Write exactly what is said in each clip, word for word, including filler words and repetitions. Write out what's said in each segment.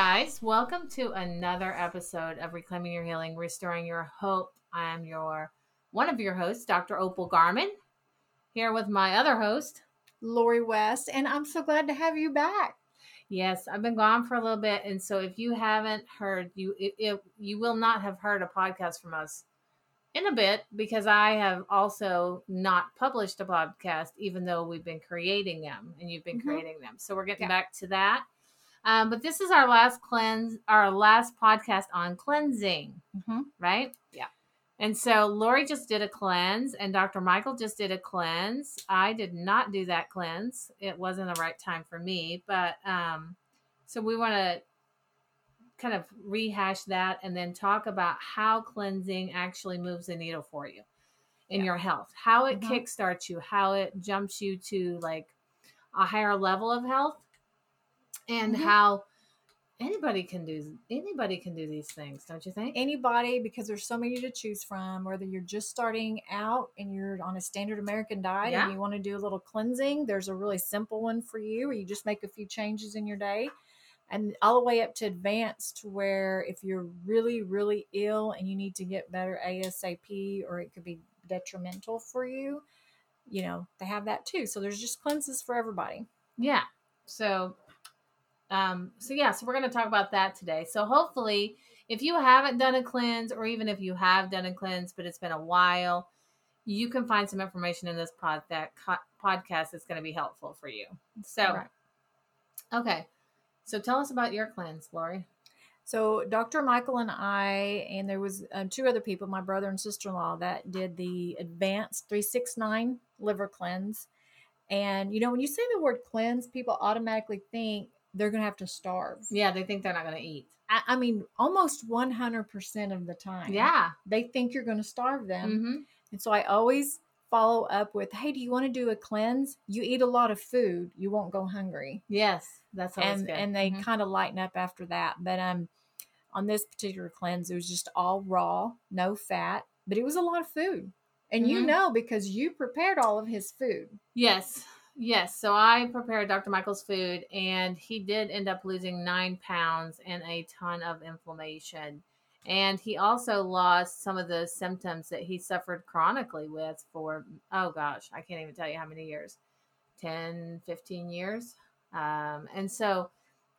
guys, welcome to another episode of Reclaiming Your Healing, Restoring Your Hope. I am your one of your hosts, Doctor Opal Garman, here with my other host, Lori West, and I'm so glad to have you back. Yes, I've been gone for a little bit, and so if you haven't heard, you it, it, you will not have heard a podcast from us in a bit, because I have also not published a podcast, even though we've been creating them, and you've been mm-hmm. creating them. So we're getting yeah. back to that. Um, but this is our last cleanse, our last podcast on cleansing, mm-hmm. right? Yeah. And so Lori just did a cleanse and Doctor Michael just did a cleanse. I did not do that cleanse. It wasn't the right time for me, but, um, so we want to kind of rehash that and then talk about how cleansing actually moves the needle for you in yeah. your health, how it mm-hmm. kickstarts you, how it jumps you to like a higher level of health, and mm-hmm. how anybody can do, anybody can do these things. Don't you think? Anybody, because there's so many to choose from, whether you're just starting out and you're on a standard American diet yeah. and you want to do a little cleansing, there's a really simple one for you where you just make a few changes in your day, and all the way up to advanced where if you're really, really ill and you need to get better ASAP, or it could be detrimental for you, you know, they have that too. So there's just cleanses for everybody. Yeah. So, Um, so yeah, so we're going to talk about that today. So hopefully if you haven't done a cleanse, or even if you have done a cleanse, but it's been a while, you can find some information in this pod that co- podcast that's going to be helpful for you. So, right. okay. So tell us about your cleanse, Lori. So Doctor Michael and I, and there was um, two other people, my brother and sister-in-law, that did the advanced three sixty-nine liver cleanse. And you know, when you say the word cleanse, people automatically think they're going to have to starve. Yeah. They think they're not going to eat. I, I mean, almost one hundred percent of the time. Yeah. They think you're going to starve them. Mm-hmm. And so I always follow up with, hey, do you want to do a cleanse? You eat a lot of food, you won't go hungry. Yes. That's always and, good. And they mm-hmm. kind of lighten up after that. But um, on this particular cleanse, it was just all raw, no fat, but it was a lot of food. And mm-hmm. you know, because you prepared all of his food. Yes. Yes. So I prepared Doctor Michael's food, and he did end up losing nine pounds and a ton of inflammation. And he also lost some of the symptoms that he suffered chronically with for, oh gosh, I can't even tell you how many years, ten, fifteen years. Um, and so,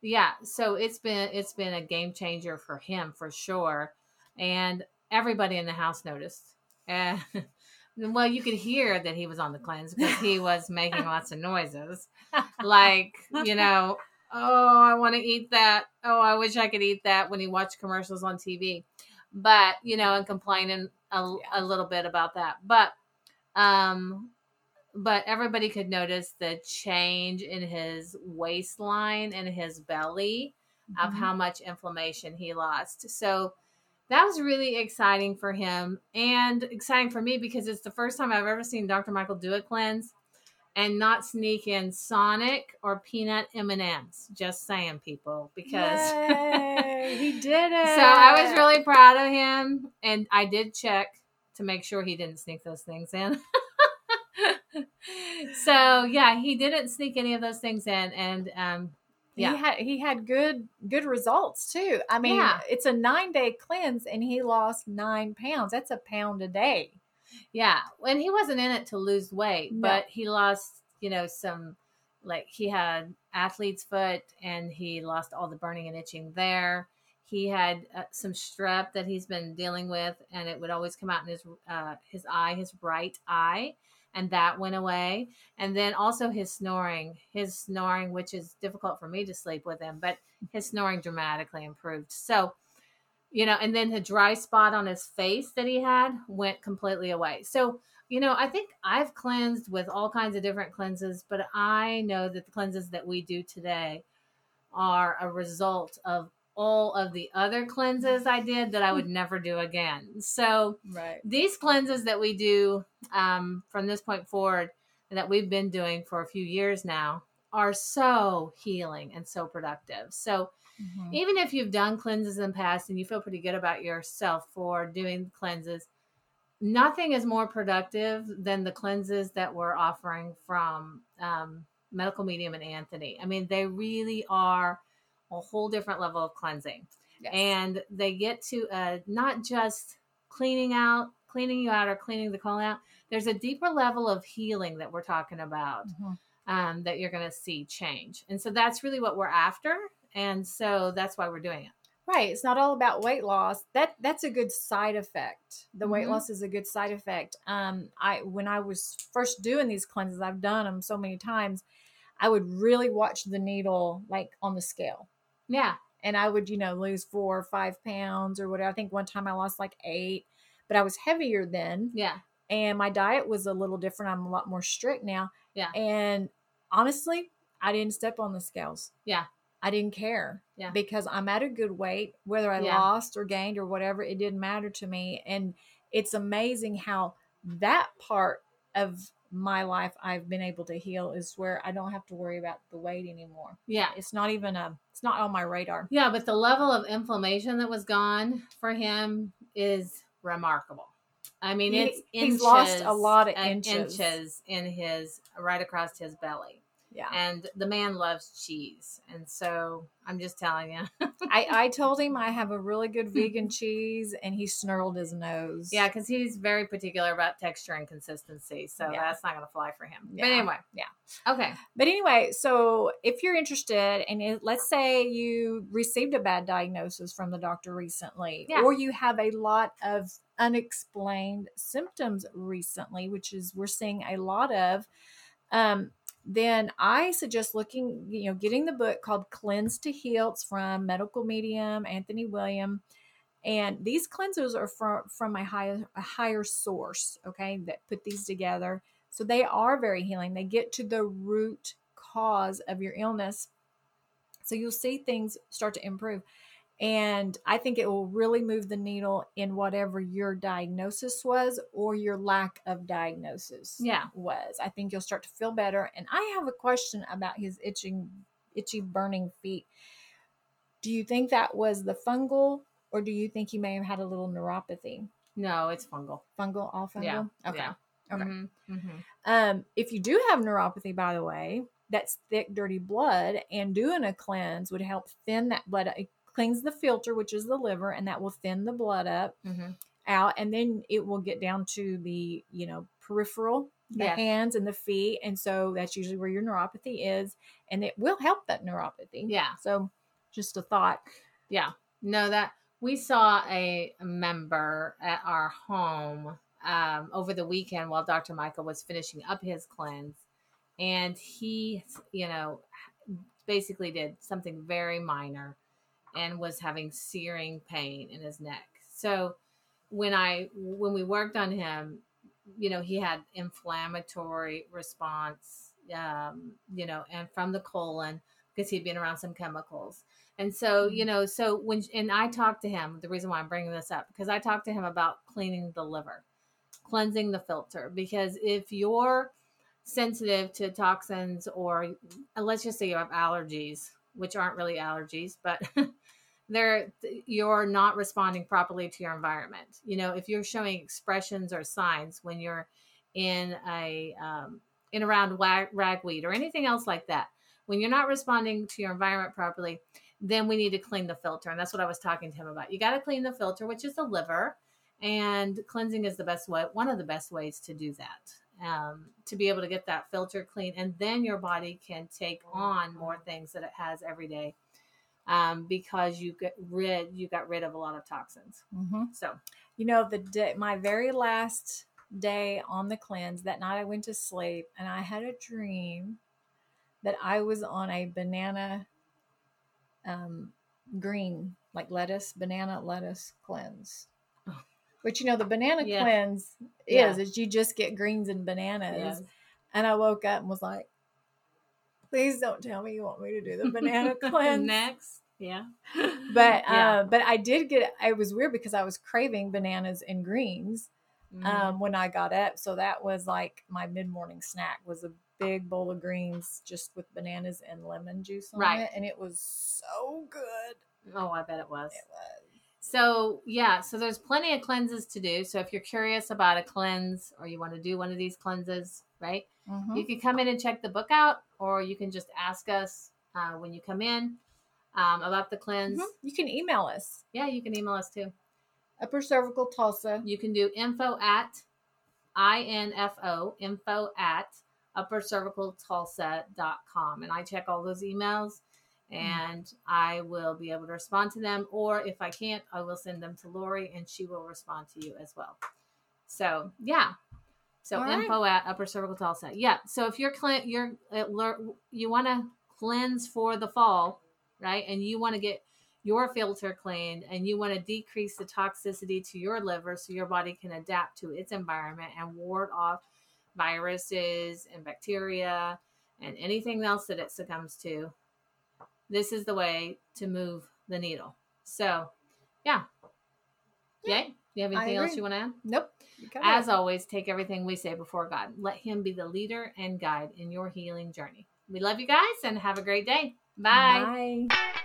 yeah, so it's been, it's been a game changer for him for sure. And everybody in the house noticed. And well, you could hear that he was on the cleanse because he was making lots of noises like, you know, oh, I want to eat that. Oh, I wish I could eat that, when he watched commercials on T V, but, you know, and complaining a, yeah. a little bit about that. But, um, but everybody could notice the change in his waistline and his belly mm-hmm. of how much inflammation he lost. So that was really exciting for him, and exciting for me, because it's the first time I've ever seen Doctor Michael do a cleanse and not sneak in Sonic or peanut M and M's. Just saying, people, because he did it. So I was really proud of him, and I did check to make sure he didn't sneak those things in. So yeah, he didn't sneak any of those things in, and um, Yeah. He had he had good good results too. I mean, yeah. it's a nine day cleanse, and he lost nine pounds. That's a pound a day. Yeah, and he wasn't in it to lose weight, no. but he lost, you know, some, like he had athlete's foot, and he lost all the burning and itching there. He had uh, some strep that he's been dealing with, and it would always come out in his uh, his eye, his right eye. And that went away. And then also his snoring, his snoring, which is difficult for me to sleep with him, but his snoring dramatically improved. So, you know, and then the dry spot on his face that he had went completely away. So, you know, I think I've cleansed with all kinds of different cleanses, but I know that the cleanses that we do today are a result of all of the other cleanses I did that I would never do again. So right. these cleanses that we do um, from this point forward, and that we've been doing for a few years now, are so healing and so productive. So mm-hmm. even if you've done cleanses in the past and you feel pretty good about yourself for doing cleanses, nothing is more productive than the cleanses that we're offering from um, Medical Medium and Anthony. I mean, they really are a whole different level of cleansing. Yes. And they get to uh, not just cleaning out, cleaning you out or cleaning the colon out. There's a deeper level of healing that we're talking about mm-hmm. um, that you're going to see change. And so that's really what we're after. And so that's why we're doing it. Right. It's not all about weight loss. That that's a good side effect. The mm-hmm. weight loss is a good side effect. Um, I, when I was first doing these cleanses, I've done them so many times. I would really watch the needle, like on the scale. Yeah. And I would, you know, lose four or five pounds or whatever. I think one time I lost like eight, but I was heavier then. Yeah. And my diet was a little different. I'm a lot more strict now. Yeah. And honestly, I didn't step on the scales. Yeah. I didn't care yeah. because I'm at a good weight, whether I yeah. lost or gained or whatever, it didn't matter to me. And it's amazing how that part of my life I've been able to heal is where I don't have to worry about the weight anymore. Yeah. It's not even a, it's not on my radar. Yeah. But the level of inflammation that was gone for him is remarkable. I mean, he, it's inches, he's lost a lot of inches. inches in his, right across his belly. Yeah. And the man loves cheese. And so I'm just telling you. I, I told him I have a really good vegan cheese and he snarled his nose. Yeah. Cause he's very particular about texture and consistency. So yeah. that's not going to fly for him. Yeah. But anyway. Yeah. Okay. But anyway, so if you're interested and it, let's say you received a bad diagnosis from the doctor recently, yeah. or you have a lot of unexplained symptoms recently, which is we're seeing a lot of, um, then I suggest looking, you know, getting the book called Cleanse to Heal. It's from Medical Medium, Anthony William. And these cleanses are from, from a, high, a higher source, okay, that put these together. So they are very healing. They get to the root cause of your illness. So you'll see things start to improve. And I think it will really move the needle in whatever your diagnosis was or your lack of diagnosis yeah. was. I think you'll start to feel better. And I have a question about his itching, itchy, burning feet. Do you think that was the fungal or do you think he may have had a little neuropathy? No, it's fungal. Fungal, all fungal? Yeah. Okay. Yeah. Okay. Mm-hmm. Mm-hmm. Um, if you do have neuropathy, by the way, that's thick, dirty blood, and doing a cleanse would help thin that blood. It cleans the filter, which is the liver, and that will thin the blood up mm-hmm. out. And then it will get down to the, you know, peripheral, the yes. hands and the feet. And so that's usually where your neuropathy is, and it will help that neuropathy. Yeah. So just a thought. Yeah. No, that we saw a member at our home um, over the weekend while Doctor Michael was finishing up his cleanse, and he, you know, basically did something very minor and was having searing pain in his neck. So when I, when we worked on him, you know, he had inflammatory response, um, you know, and from the colon because he'd been around some chemicals. And so, you know, so when, and I talked to him, the reason why I'm bringing this up, because I talked to him about cleaning the liver, cleansing the filter, because if you're sensitive to toxins or let's just say you have allergies, which aren't really allergies, but they're, you're not responding properly to your environment. You know, if you're showing expressions or signs when you're in a, um, in around wag, ragweed or anything else like that, when you're not responding to your environment properly, then we need to clean the filter. And that's what I was talking to him about. You got to clean the filter, which is the liver, and cleansing is the best way, one of the best ways to do that. Um, to be able to get that filter clean, and then your body can take on more things that it has every day um, because you get rid you got rid of a lot of toxins. Mm-hmm. So, you know, the day, my very last day on the cleanse, that night I went to sleep and I had a dream that I was on a banana um, green, like lettuce, banana lettuce cleanse. But, you know, the banana yeah. cleanse is, yeah. is you just get greens and bananas. Yes. And I woke up and was like, please don't tell me you want me to do the banana cleanse. Next. Yeah. But yeah. Uh, but I did get, it was weird because I was craving bananas and greens mm. um, when I got up. So that was like my mid-morning snack was a big bowl of greens just with bananas and lemon juice on right. it. And it was so good. Oh, I bet it was. It was. So, yeah, so there's plenty of cleanses to do. So if you're curious about a cleanse or you want to do one of these cleanses, right, mm-hmm. you can come in and check the book out, or you can just ask us uh, when you come in. um, about the cleanse. Mm-hmm. You can email us. Yeah, you can email us too. Upper Cervical Tulsa. You can do info at, I N F O, info at upper cervical tulsa dot com. And I check all those emails and mm-hmm. I will be able to respond to them. Or if I can't, I will send them to Lori and she will respond to you as well. So, yeah. So right. Info at Upper Cervical Tulsa. Yeah. So if you're cl- you're you want to cleanse for the fall, right? And you want to get your filter cleaned and you want to decrease the toxicity to your liver so your body can adapt to its environment and ward off viruses and bacteria and anything else that it succumbs to. This is the way to move the needle. So, yeah. yeah. Yay. You have anything else you want to add? Nope. As it. always, take everything we say before God. Let him be the leader and guide in your healing journey. We love you guys and have a great day. Bye. Bye.